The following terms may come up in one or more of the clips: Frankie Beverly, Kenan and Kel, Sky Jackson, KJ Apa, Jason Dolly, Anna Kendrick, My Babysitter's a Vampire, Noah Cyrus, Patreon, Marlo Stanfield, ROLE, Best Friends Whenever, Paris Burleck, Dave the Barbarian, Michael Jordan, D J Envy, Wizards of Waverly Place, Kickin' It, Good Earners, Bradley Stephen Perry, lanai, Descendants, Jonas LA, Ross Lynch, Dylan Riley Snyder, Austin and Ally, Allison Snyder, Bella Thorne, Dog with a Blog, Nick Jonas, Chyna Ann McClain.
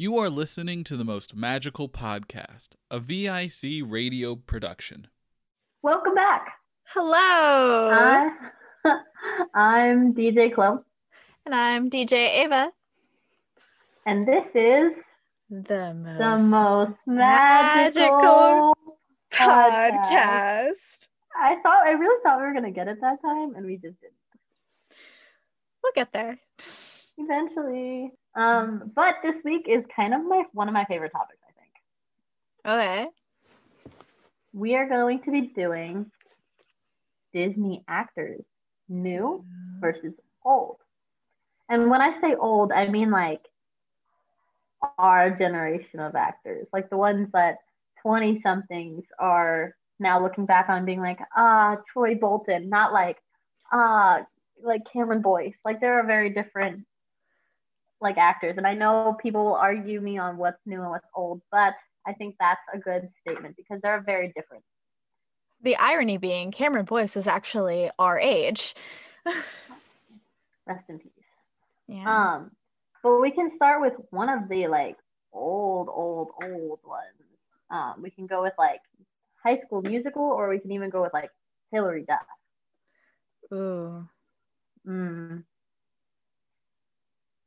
You are listening to the most magical podcast, a VIC radio production. Welcome back. Hello. I'm DJ Chloe. And I'm DJ Ava. And this is the most magical podcast. I really thought we were going to get it that time, and we just didn't. We'll get there. Eventually. But this week is kind of one of my favorite topics, I think. Okay. We are going to be doing Disney actors, new versus old. And when I say old, I mean like our generation of actors, like the ones that 20-somethings are now looking back on being like, Troy Bolton, not like, like Cameron Boyce. Like there are very different like actors, and I know people will argue me on what's new and what's old, but I think that's a good statement because they're very different. The irony being Cameron Boyce was actually our age. Rest in peace. Yeah. But we can start with one of the like old ones. We can go with like High School Musical, or we can even go with like Hilary Duff. Ooh. Mm.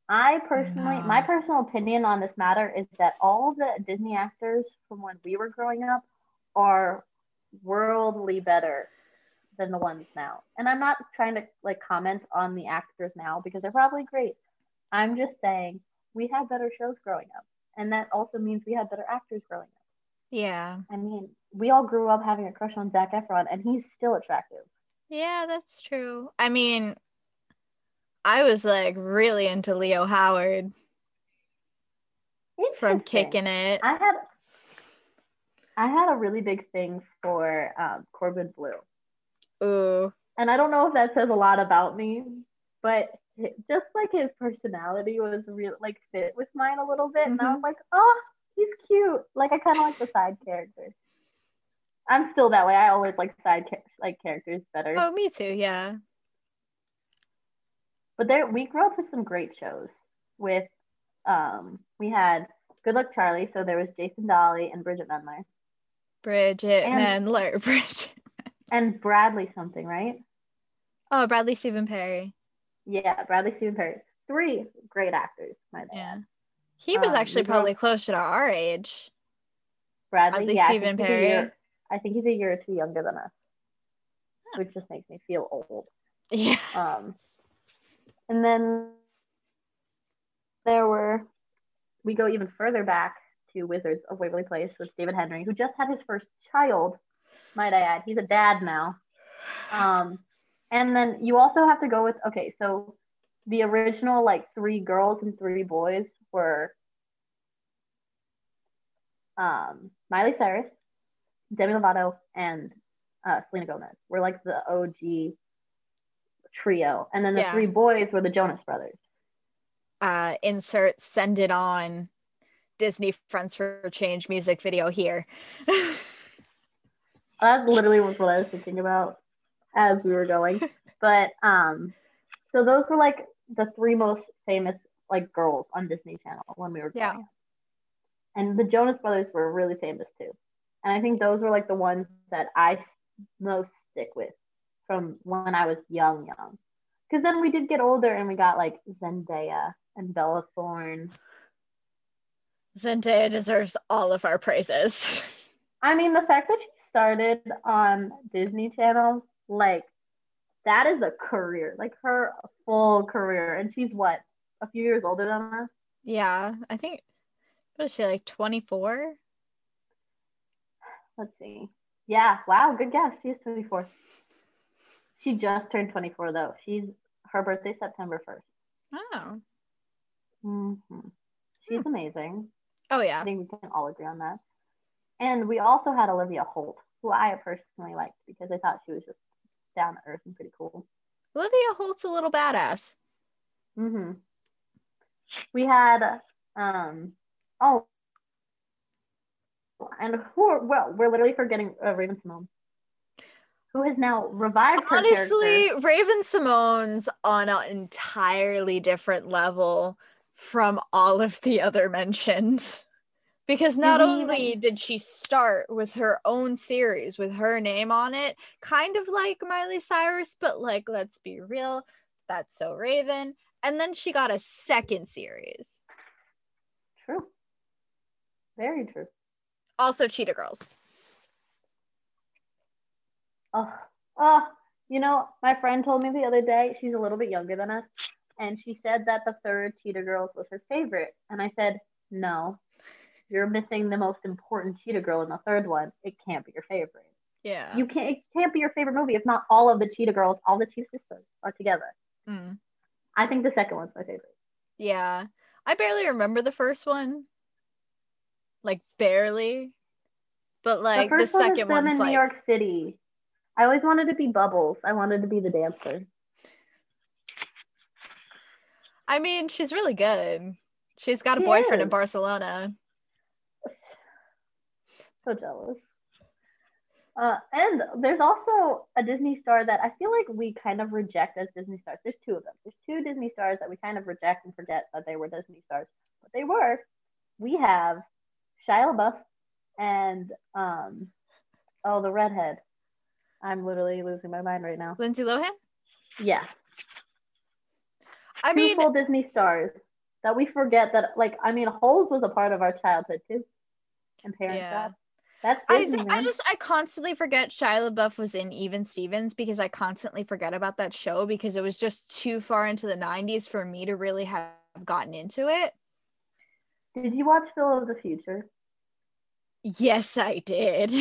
My personal opinion on this matter is that all the Disney actors from when we were growing up are worldly better than the ones now. And I'm not trying to like comment on the actors now because they're probably great. I'm just saying we had better shows growing up. And that also means we had better actors growing up. Yeah. I mean, we all grew up having a crush on Zac Efron, and he's still attractive. Yeah, that's true. I mean, I was like really into Leo Howard from Kicking It. I had a really big thing for Corbin Bleu. Ooh. And I don't know if that says a lot about me, but just like his personality was real, like fit with mine a little bit, mm-hmm. And I was like, oh, he's cute. Like I kind of like the side character. I'm still that way. I always like side characters better. Oh, me too. Yeah. But we grew up with some great shows. With, we had Good Luck Charlie, so there was Jason Dolly and Bridgit Mendler. And Bradley something, right? Oh, Bradley Stephen Perry. Yeah, Bradley Stephen Perry. 3 great actors, my dad. He was actually probably closer to our age. Bradley Stephen Perry. I think he's a year or two younger than us, which just makes me feel old. Yeah. And then we go even further back to Wizards of Waverly Place with David Henry, who just had his first child, might I add. He's a dad now. And then you also have to go with, okay, so the original like 3 girls and 3 boys were Miley Cyrus, Demi Lovato, and Selena Gomez. We're like the OG trio, and then the 3 boys were the Jonas Brothers. Insert Send It On Disney Friends for Change music video here. That literally was what I was thinking about as we were going, but so those were like the 3 most famous like girls on Disney Channel when we were growing up. And the Jonas Brothers were really famous too, and I think those were like the ones that I most stick with from when I was young. Because then we did get older and we got like Zendaya and Bella Thorne. Zendaya deserves all of our praises. I mean, the fact that she started on Disney Channel, like that is a career, like her full career. And she's what, a few years older than us? Yeah, I think, what is she, like 24? Let's see. Yeah, wow, good guess. She's 24. She just turned 24, though. Her birthday's September 1st. Oh. Mm-hmm. She's amazing. Oh, yeah. I think we can all agree on that. And we also had Olivia Holt, who I personally liked because I thought she was just down to earth and pretty cool. Olivia Holt's a little badass. Mm-hmm. We had, we're literally forgetting Raven-Symoné, who has now revived her character. Raven-Symoné's on an entirely different level from all of the other mentioned, because not only did she start with her own series with her name on it, kind of like Miley Cyrus, but like, let's be real, that's So Raven, and then she got a second series. True. Very true. Also Cheetah Girls. You know, my friend told me the other day, she's a little bit younger than us, and she said that the third Cheetah Girls was her favorite. And I said, no, you're missing the most important Cheetah Girl in the third one. It can't be your favorite. Yeah. It can't be your favorite movie if not all of the Cheetah Girls, all the Cheetah Sisters are together. Mm. I think the second one's my favorite. Yeah. I barely remember the first one. Like, barely. But, like, the second one's in New York City. I always wanted to be Bubbles. I wanted to be the dancer. I mean, she's really good. She's got a boyfriend in Barcelona. So jealous. And there's also a Disney star that I feel like we kind of reject as Disney stars. There's two of them. There's two Disney stars that we kind of reject and forget that they were Disney stars. But they were. We have Shia LaBeouf and, the redhead. I'm literally losing my mind right now. Lindsay Lohan? Yeah. I mean, full Disney stars that we forget that, like, I mean, Holes was a part of our childhood too, and parents. Yeah. That's Disney, I constantly forget Shia LaBeouf was in Even Stevens because I constantly forget about that show because it was just too far into the 90s for me to really have gotten into it. Did you watch Phil of the Future? Yes, I did.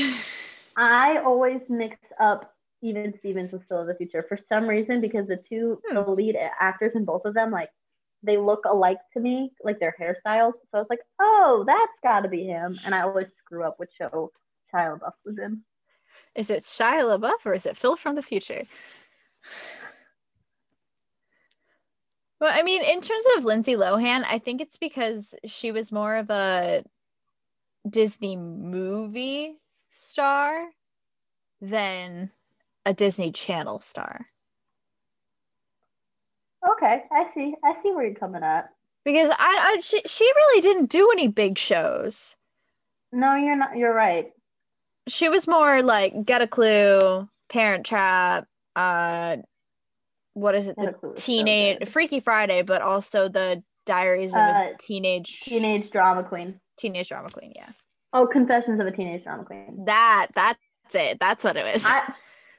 I always mix up Even Stevens with Phil of the Future for some reason because the two lead actors in both of them, like, they look alike to me, like their hairstyles. So I was like, oh, that's got to be him. And I always screw up which show Shia LaBeouf was in. Is it Shia LaBeouf or is it Phil from the Future? Well, I mean, in terms of Lindsay Lohan, I think it's because she was more of a Disney movie star than a Disney Channel star. Okay, I see where you're coming at. Because she really didn't do any big shows. No, you're not. You're right. She was more like Get a Clue, Parent Trap, what is it? The teenage so Freaky Friday, but also the Diaries of a Teenage Drama Queen. Teenage Drama Queen, yeah. Oh, Confessions of a Teenage Drama Queen. That's it. That's what it was. I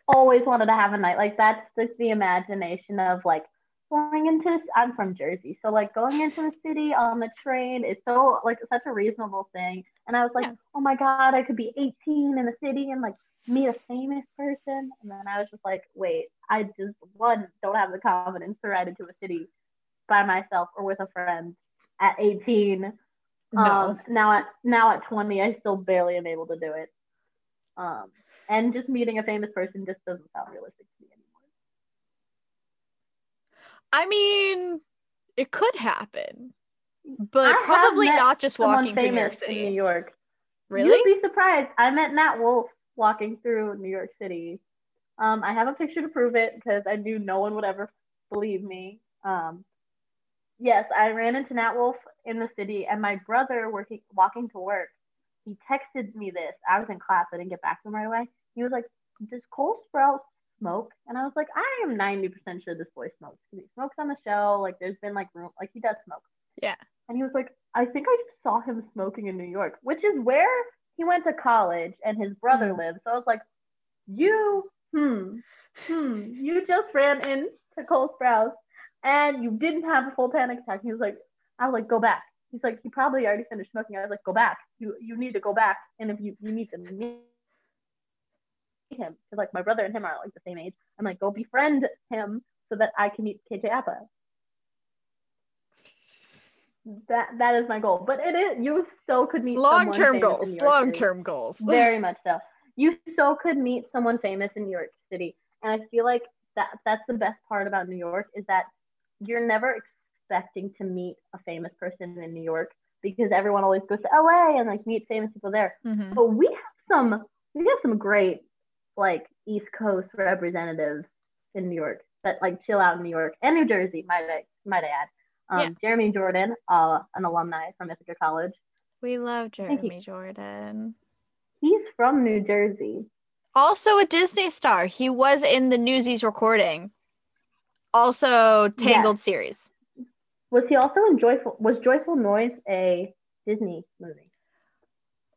always wanted to have a night like that's just the imagination of like. I'm from Jersey, so like going into the city on the train is so like such a reasonable thing. And I was like, oh my God, I could be 18 in the city and like meet a famous person. And then I was just like, wait, I just don't have the confidence to ride into a city by myself or with a friend at 18. No. Now at 20, I still barely am able to do it. And just meeting a famous person just doesn't sound realistic to me anymore. I mean, it could happen, but probably not just walking through New York City. New York. Really? You'd be surprised. I met Nat Wolff walking through New York City. I have a picture to prove it because I knew no one would ever believe me. Yes, I ran into Nat Wolff in the city, and my brother, walking to work, he texted me this. I was in class. I didn't get back to him right away. He was like, does Cole Sprouse smoke? And I was like, I am 90% sure this boy smokes. He smokes on the show. Like, there's been like room, like he does smoke. Yeah. And he was like, I think I just saw him smoking in New York, which is where he went to college and his brother lives. So I was like, you just ran into Cole Sprouse and you didn't have a full panic attack. He was like, I was like, go back. He's like, he probably already finished smoking. I was like, go back. You need to go back. And if you need to meet him, because like my brother and him are like the same age. I'm like, go befriend him so that I can meet KJ Apa. That is my goal. But it is, you so could meet long-term goals. Long-term goals. Very much so. You so could meet someone famous in New York City, and I feel like that's the best part about New York is that you're never expecting to meet a famous person in New York because everyone always goes to LA and like meet famous people there. Mm-hmm. But we have some great like East Coast representatives in New York that like chill out in New York and New Jersey, might I add, Jeremy Jordan, an alumni from Ithaca College. We love Jeremy Jordan. He's from New Jersey. Also a Disney star. He was in the Newsies recording. Also Tangled series. Was he also in Joyful? Was Joyful Noise a Disney movie?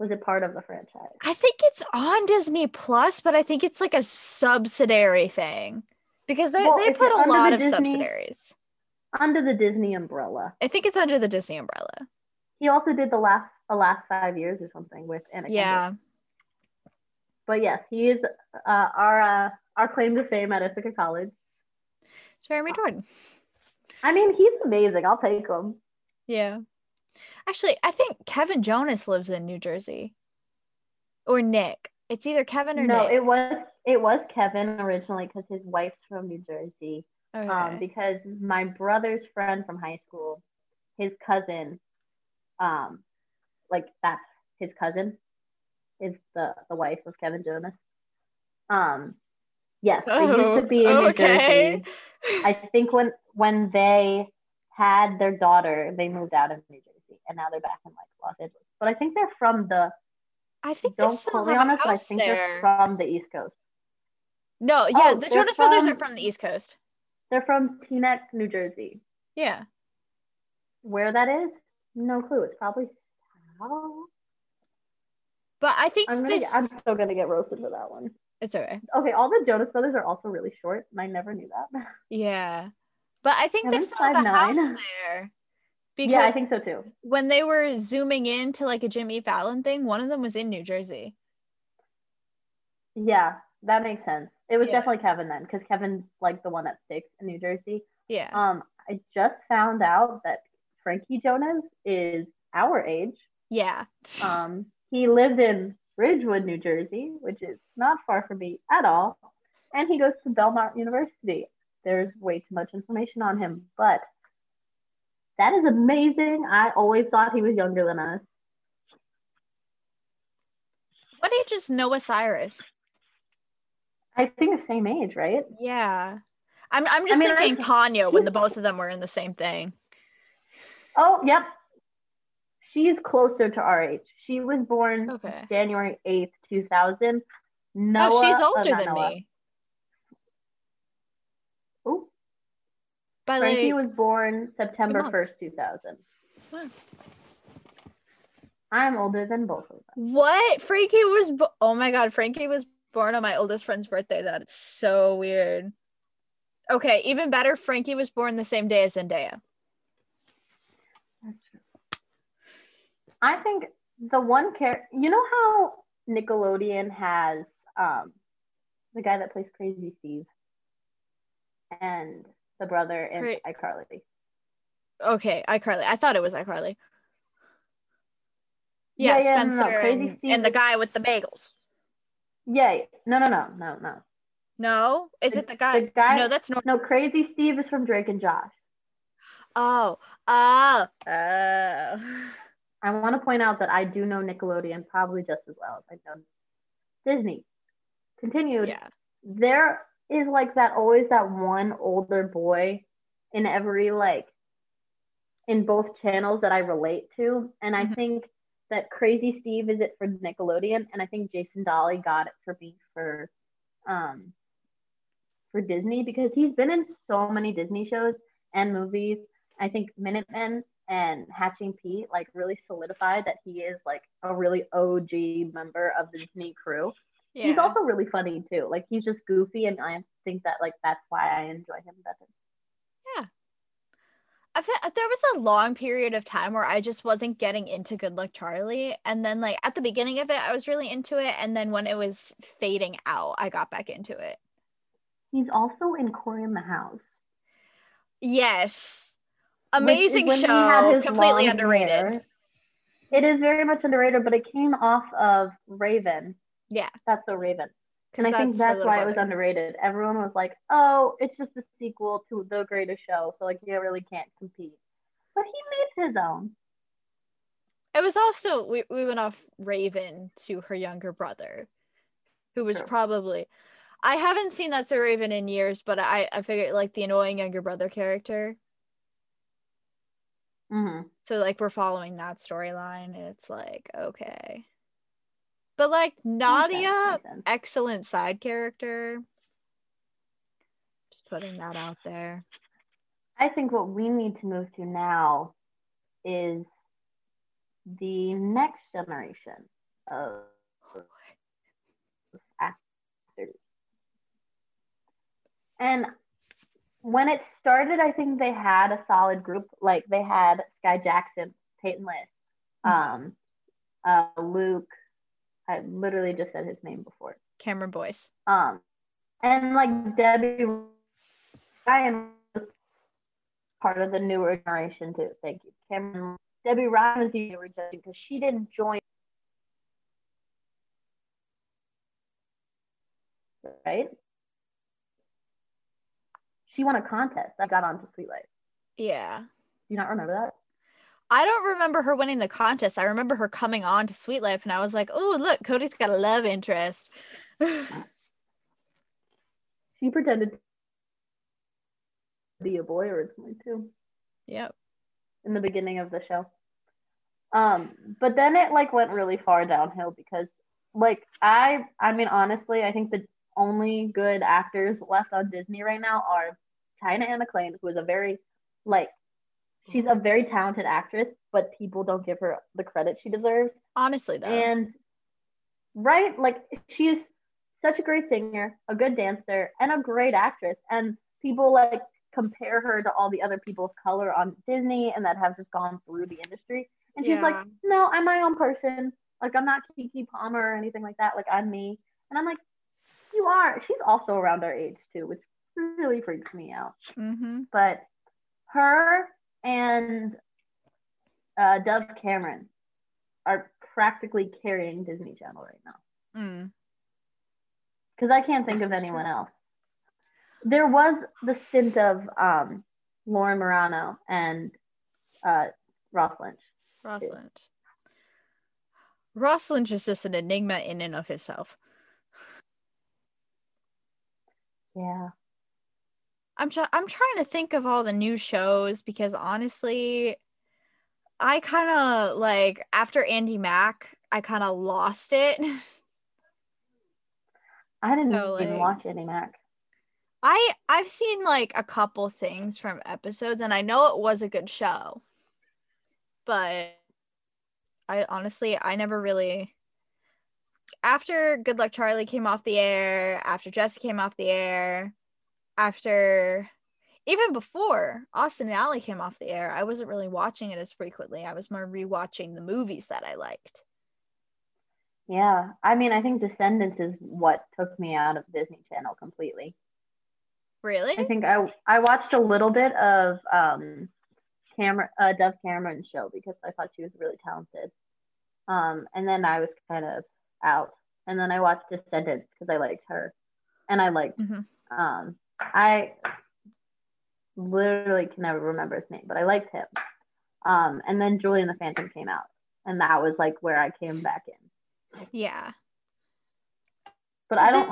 Was it part of the franchise? I think it's on Disney Plus, but I think it's like a subsidiary thing because they put a lot of Disney, subsidiaries. Under the Disney umbrella. I think it's under the Disney umbrella. He also did the last 5 years or something with Anna Kendrick. But yes, he is our claim to fame at Ithaca College. Jeremy Jordan. I mean, he's amazing. I'll take him. Yeah. Actually, I think Kevin Jonas lives in New Jersey. Or Nick. It's either Kevin or Nick. No, it was Kevin originally because his wife's from New Jersey. Okay. Because my brother's friend from high school, his cousin, that's his cousin, is the wife of Kevin Jonas. Yes, they used to be in New Jersey. I think when they had their daughter, they moved out of New Jersey, and now they're back in Los Angeles. But I think they're from the. I think don't quote me on it. I think they're from the East Coast. No, yeah, the Jonas Brothers are from the East Coast. They're from Teaneck, New Jersey. Yeah, where that is, no clue. It's probably Seattle. But I think I'm still gonna get roasted for that one. It's okay. Okay, all the Jonas Brothers are also really short, and I never knew that. Yeah, but I think they still have a house there. Because I think so too. When they were zooming in to a Jimmy Fallon thing, one of them was in New Jersey. Yeah, that makes sense. It was definitely Kevin then, because Kevin's the one that sticks in New Jersey. Yeah. I just found out that Frankie Jonas is our age. Yeah. He lives in Ridgewood, New Jersey, which is not far from me at all. And he goes to Belmont University. There's way too much information on him, but that is amazing. I always thought he was younger than us. What age is Noah Cyrus? I think the same age, right? Yeah. I'm thinking Kanye when the both of them were in the same thing. Oh, yep. She's closer to our age. She was born January 8th, 2000. Noah, she's older than me. Oh. Frankie was born September 1st, 2000. Wow. I'm older than both of us. What? Frankie was... oh my God, Frankie was born on my oldest friend's birthday. That's so weird. Okay, even better, Frankie was born the same day as Zendaya. I think the one character, you know how Nickelodeon has the guy that plays Crazy Steve and the brother in iCarly. Okay, iCarly. I thought it was iCarly. Yeah, yeah Spencer Crazy Steve and the guy with the bagels. Yeah, no. No? Is it the guy? The guy? No, that's not. No, Crazy Steve is from Drake and Josh. Oh. I want to point out that I do know Nickelodeon probably just as well as I know Disney. Continued. Yeah. There is always that one older boy in every in both channels that I relate to. And I think that Crazy Steve is it for Nickelodeon. And I think Jason Dolly got it for me for Disney because he's been in so many Disney shows and movies. I think Minutemen and Hatching Pete really solidified that he is a really OG member of the Disney crew. Yeah. He's also really funny too. He's just goofy, and I think that that's why I enjoy him better. Yeah, I felt there was a long period of time where I just wasn't getting into Good Luck Charlie, and then at the beginning of it, I was really into it, and then when it was fading out, I got back into it. He's also in Cory in the House. Yes. Amazing show, completely underrated. Hair. It is very much underrated, but it came off of Raven. Yeah. That's So Raven. And I think that's why it was underrated. Everyone was like, oh, it's just a sequel to the greatest show. So you really can't compete. But he made his own. It was also, we went off Raven to her younger brother, who was probably, I haven't seen that So Raven in years, but I figured the annoying younger brother character. Mm-hmm. So like we're following that storyline. It's like, okay. But like Nadia, excellent side character. Just putting that out there. I think what we need to move to now is the next generation of actors. And when it started, I think they had a solid group. Like they had Sky Jackson, Peyton List, Luke. I literally just said his name before. Cameron Boyce. And like Debbie Ryan was part of the newer generation too. Thank you. Debbie Ryan was the newer generation because she didn't join. Right? She won a contest that got onto Sweet Life. Yeah. Do you not remember that? I don't remember her winning the contest. I remember her coming on to Sweet Life, and I was like, oh, look, Cody's got a love interest. She pretended to be a boy originally, too. Yep. In the beginning of the show. But then it, like, went really far downhill because, like, I mean, honestly, I think the only good actors left on Disney right now are Chyna Ann McClain, who is a very, like, she's a very talented actress, but people don't give her the credit she deserves. Honestly, though. And, right? Like, she's such a great singer, a good dancer, and a great actress. And people, like, compare her to all the other people of color on Disney and that have just gone through the industry. And she's like, no, I'm my own person. Like, I'm not Keke Palmer or anything like that. Like, I'm me. And I'm like, you are. She's also around our age, too, which really freaks me out. Mm-hmm. But her and Dove Cameron are practically carrying Disney Channel right now. Because I can't think of anyone else. There was the stint of Lauren Morano and Ross Lynch. Ross Lynch is just an enigma in and of himself. Yeah. I'm trying to think of all the new shows because honestly, I kind of like after Andy Mack, I kind of lost it. I didn't even watch Andy Mack. I've seen like a couple things from episodes, and I know it was a good show, but I never really. After Good Luck Charlie came off the air, after Jesse came off the air. Even before Austin and Ally came off the air, I wasn't really watching it as frequently. I was more rewatching the movies that I liked. Yeah. I mean, I think Descendants is what took me out of Disney Channel completely. Really? I think I watched a little bit of Dove Cameron's show because I thought she was really talented. And then I was kind of out. And then I watched Descendants because I liked her. And I liked I literally can never remember his name, but I liked him. And then Julie and the Phantom came out, and that was like where I came back in. Yeah. But I don't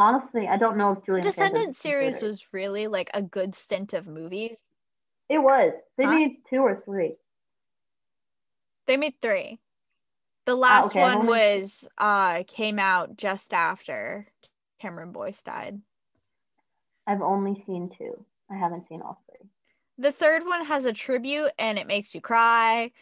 know if Julie and the Phantom series was really like a good stint of movies. It was. They made two or three. They made three. The last one was came out just after Cameron Boyce died. I've only seen two. I haven't seen all three. The third one has a tribute and it makes you cry.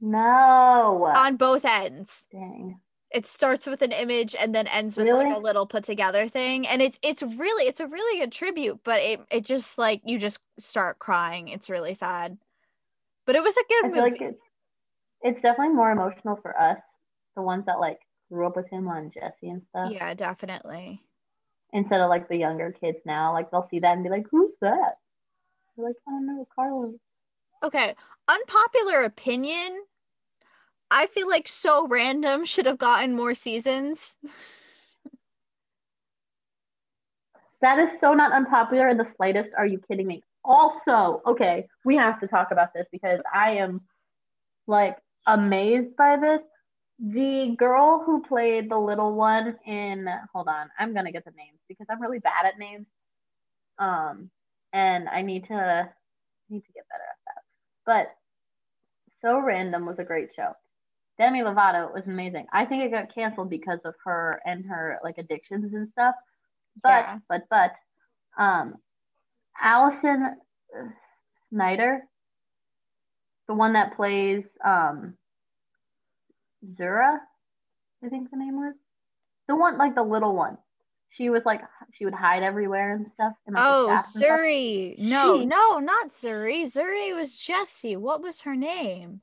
No. On both ends. Dang. It starts with an image and then ends with like a little put together thing. And it's a really good tribute, but it just like you just start crying. It's really sad. But it was a good movie. Like it's definitely more emotional for us, the ones that like grew up with him on Jesse and stuff. Yeah, definitely. Instead of like the younger kids now, like they'll see that and be like, who's that? They're like, I don't know, Carlos. Okay, unpopular opinion. I feel like So Random should have gotten more seasons. That is so not unpopular in the slightest. Are you kidding me? Also, okay, we have to talk about this because I am like amazed by this. The girl who played the little one in, hold on, I'm going to get the names because I'm really bad at names. And I need to get better at that. But So Random was a great show. Demi Lovato was amazing. I think it got canceled because of her and her like addictions and stuff. But yeah. Allison Snyder, the one that plays Zura, I think the name was. The one, like the little one. She was like, she would hide everywhere and stuff. And, like, oh, Zuri. No, no, not Zuri. Zuri was Jesse. What was her name?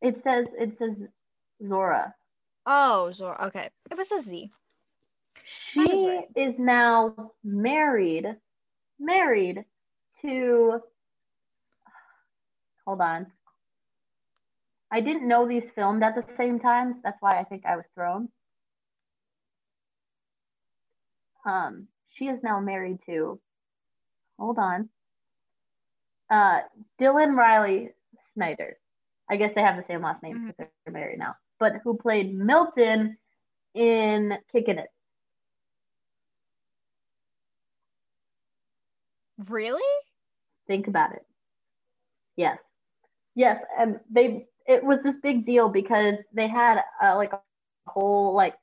It says Zora. Oh, Zora. Okay. It was a Z. She is now married to, hold on. I didn't know these filmed at the same time. That's why I think I was thrown. She is now married to, hold on, Dylan Riley Snyder. I guess they have the same last name because they're married now. But who played Milton in Kickin' It? Really? Think about it. Yes, yes, and it was this big deal because they had like a whole like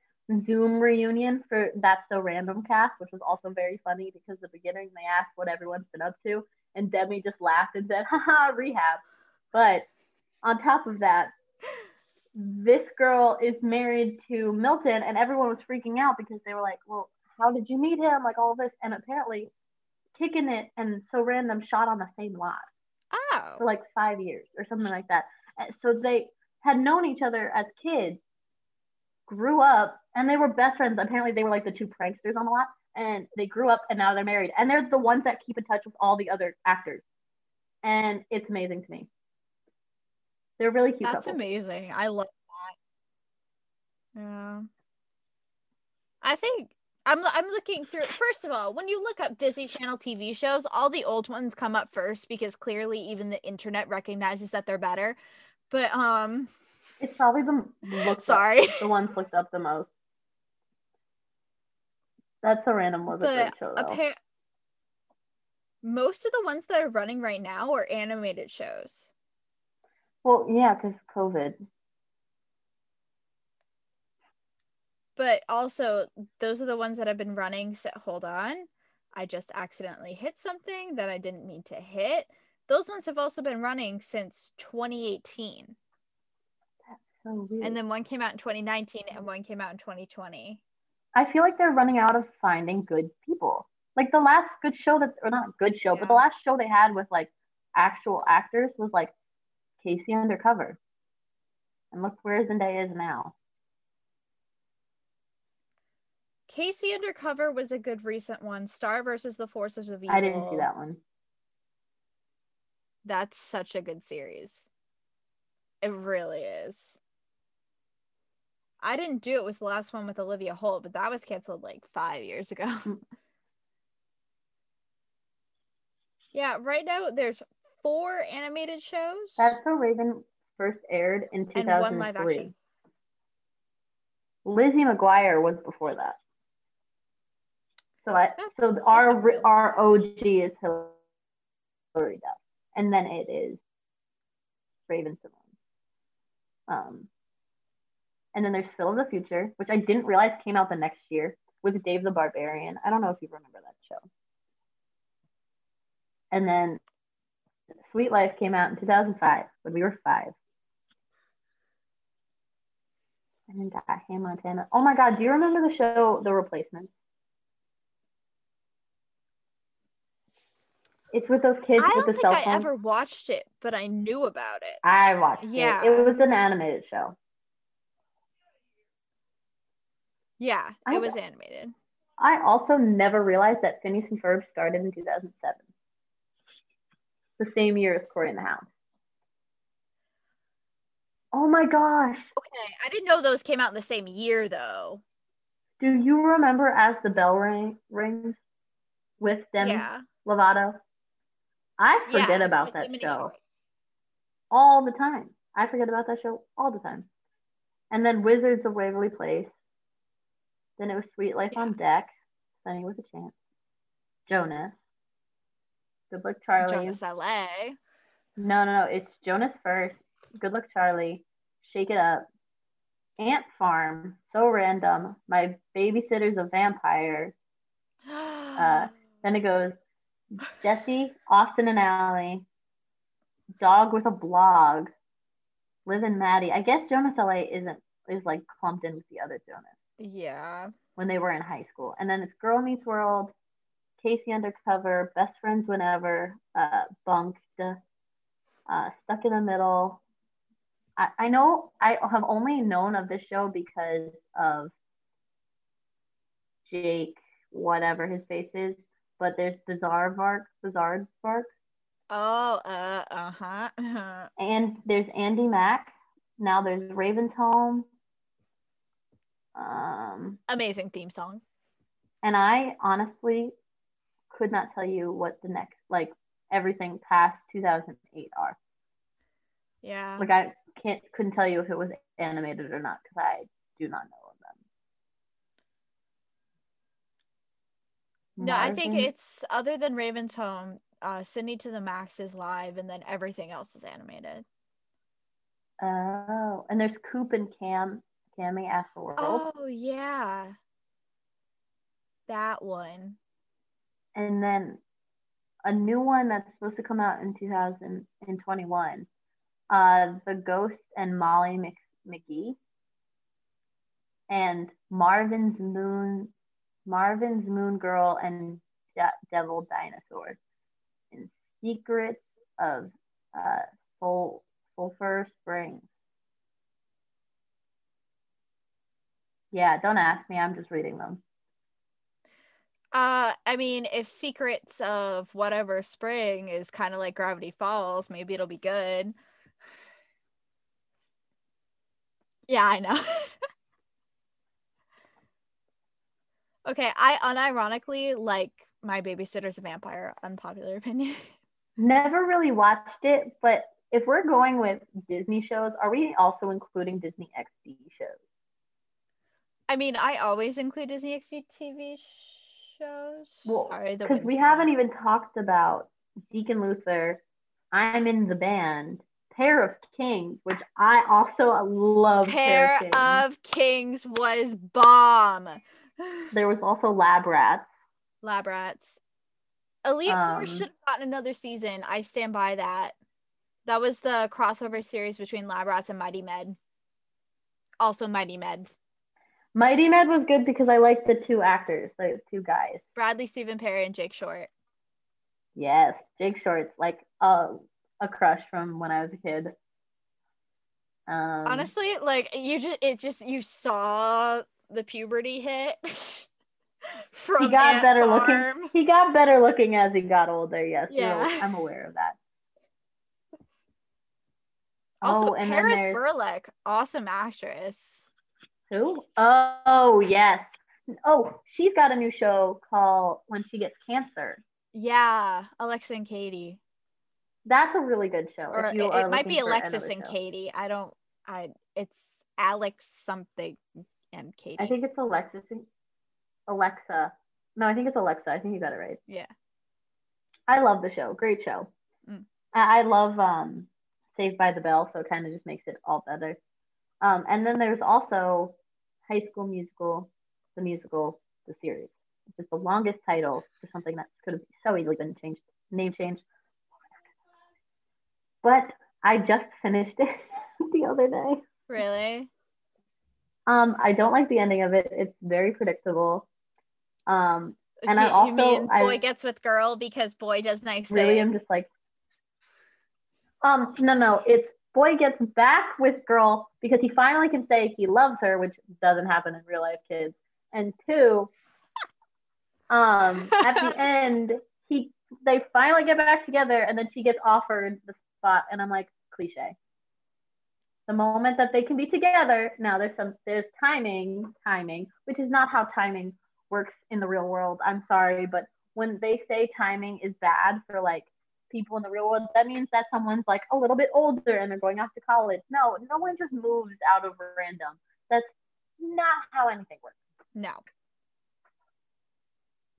Zoom reunion for That's So Random cast, which was also very funny because at the beginning they asked what everyone's been up to and Demi just laughed and said, haha, rehab. But on top of that, this girl is married to Milton and everyone was freaking out because they were like, well, how did you meet him? Like all this. And apparently Kickin' It and So Random shot on the same lot for like 5 years or something like that. So they had known each other as kids, grew up, and they were best friends. Apparently they were like the two pranksters on the lot, and they grew up and now they're married, and they're the ones that keep in touch with all the other actors, and it's amazing to me. They're really cute. That's amazing. I love that. Yeah, I think I'm looking through. First of all, when you look up Disney Channel TV shows, all the old ones come up first because clearly even the internet recognizes that they're better. But it's probably the ones looked up the most. That's a Random was a great show, though. Most of the ones that are running right now are animated shows. Well, yeah, because COVID. But also, those are the ones that have been running. So, hold on. I just accidentally hit something that I didn't mean to hit. Those ones have also been running since 2018. That's so weird. And then one came out in 2019 and one came out in 2020. I feel like they're running out of finding good people. Like the last good show but the last show they had with like actual actors was like Casey Undercover. And look where Zendaya is now. Casey Undercover was a good recent one. Star versus the Forces of Evil. I didn't see that one. That's such a good series. It really is. I didn't do it was the last one with Olivia Holt, but that was canceled like 5 years ago. Yeah, right now there's 4 animated shows. That's how Raven first aired in 2003. And 1 live action. Lizzie McGuire was before that. So our OG is Hilary Duff, and then it is Raven-Symoné. And then there's Phil of the Future, which I didn't realize came out the next year with Dave the Barbarian. I don't know if you remember that show. And then Sweet Life came out in 2005 when we were 5. And then got Hannah Montana. Oh my God, do you remember the show The Replacements? It's with those kids with the cell phone. I don't think I ever watched it, but I knew about it. I watched it. It was an animated show. Yeah, it was animated. I also never realized that Phineas and Ferb started in 2007. The same year as Cory in the House. Oh my gosh. Okay, I didn't know those came out in the same year though. Do you remember As the Bell Rings with Demi Lovato? I forget about that show all the time. I forget about that show all the time. And then Wizards of Waverly Place. Then it was Sweet Life on Deck, Sunny with a Chance, Jonas, Good Luck Charlie, Jonas LA. No. It's Jonas First, Good Luck Charlie, Shake It Up, Ant Farm, So Random, My Babysitter's a Vampire. Then it goes Jesse, Austin and Ally, Dog with a Blog, Liz and Maddie. I guess Jonas LA is like clumped in with the other Jonas. Yeah. When they were in high school. And then it's Girl Meets World, Casey Undercover, Best Friends Whenever, Bunked, Stuck in the Middle. I know I have only known of this show because of Jake, whatever his face is, but there's Bizarre Vark. Oh, And there's Andy Mack. Now there's Raven's Home. Amazing theme song. And I honestly could not tell you what the next, like, everything past 2008 are. Yeah. Like, I couldn't tell you if it was animated or not, because I do not know of them. No, I think it's, other than Raven's Home, Sydney to the Max is live, and then everything else is animated. Oh, and there's Coop and Cammy Asks the World. Oh, yeah. That one. And then a new one that's supposed to come out in 2021. The Ghost and Molly McGee. And Marvin's Moon Girl and Devil Dinosaur. And Secrets of Sulphur Springs. Yeah, don't ask me. I'm just reading them. I mean, if Secrets of whatever spring is kind of like Gravity Falls, maybe it'll be good. Yeah, I know. Okay, I unironically like My Babysitter's a Vampire, unpopular opinion. Never really watched it, but if we're going with Disney shows, are we also including Disney XD shows? I mean, I always include Disney XD TV shows. Well, sorry, because we haven't even talked about Deacon Luther, I'm in the Band, Pair of Kings, which I also love. Pair of Kings was bomb. There was also Lab Rats. Elite Four should have gotten another season. I stand by that. That was the crossover series between Lab Rats and Mighty Med. Also Mighty Med. Mighty Med was good because I liked the two actors, the two guys. Bradley Stephen Perry and Jake Short. Yes, Jake Short's like a crush from when I was a kid. Honestly, like you saw the puberty hit. From he got better looking as he got older. Yes, yeah. So I'm aware of that. Also, and Paris Burleck, awesome actress. Who? Oh, yes. Oh, she's got a new show called When She Gets Cancer. Yeah, Alexa and Katie. That's a really good show. Or if you it might be Alexis and show. Katie. It's Alex something and Katie. I think it's Alexa. No, I think it's Alexa. I think you got it right. Yeah. I love the show. Great show. Mm. I love Saved by the Bell, so it kind of just makes it all better. And then there's also High School Musical, the series. It's the longest title for something that could have so easily been changed, name change. But I just finished it the other day. Really? I don't like the ending of it. It's very predictable. And I also, you mean boy gets with girl because boy does nice things. Really, I'm just like, no, it's boy gets back with girl because he finally can say he loves her, which doesn't happen in real life, kids. And two, at the end, they finally get back together, and then she gets offered the spot, and I'm like, cliche. The moment that they can be together, now there's timing, which is not how timing works in the real world. I'm sorry, but when they say timing is bad for like people in the real world, that means that someone's like a little bit older and they're going off to college. No one just moves out of random. That's not how anything works. No.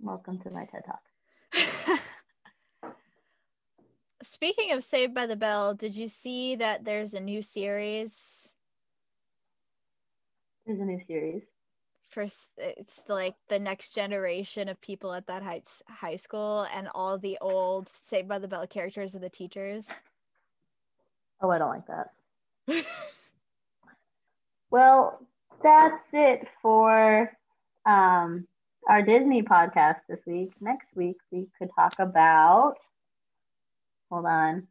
Welcome to my TED Talk. Speaking of Saved by the Bell, did you see that there's a new series? There's a new series. It's like the next generation of people at that high school, and all the old Saved by the Bell characters are the teachers. Oh, I don't like that. Well, that's it for our Disney podcast this week. Next week, we could talk about... Hold on.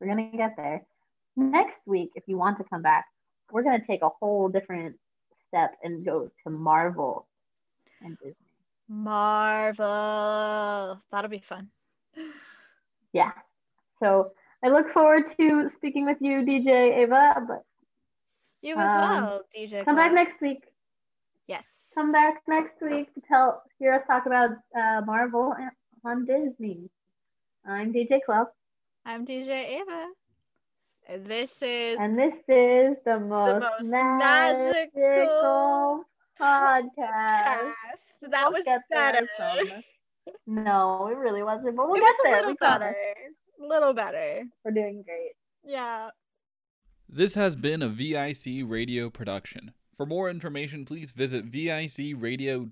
We're going to get there. Next week, if you want to come back, we're going to take a whole different step and go to Marvel and Disney. Marvel. That'll be fun. Yeah. So I look forward to speaking with you, DJ Ava. But you as well, DJ. Come back next week. Yes. Come back next week to hear us talk about Marvel on Disney. I'm DJ Club. I'm DJ Ava. And this is the most magical podcast. That was better. No, it really wasn't. But it was a little better. A little better. We're doing great. Yeah. This has been a VIC Radio production. For more information, please visit vicradio.org.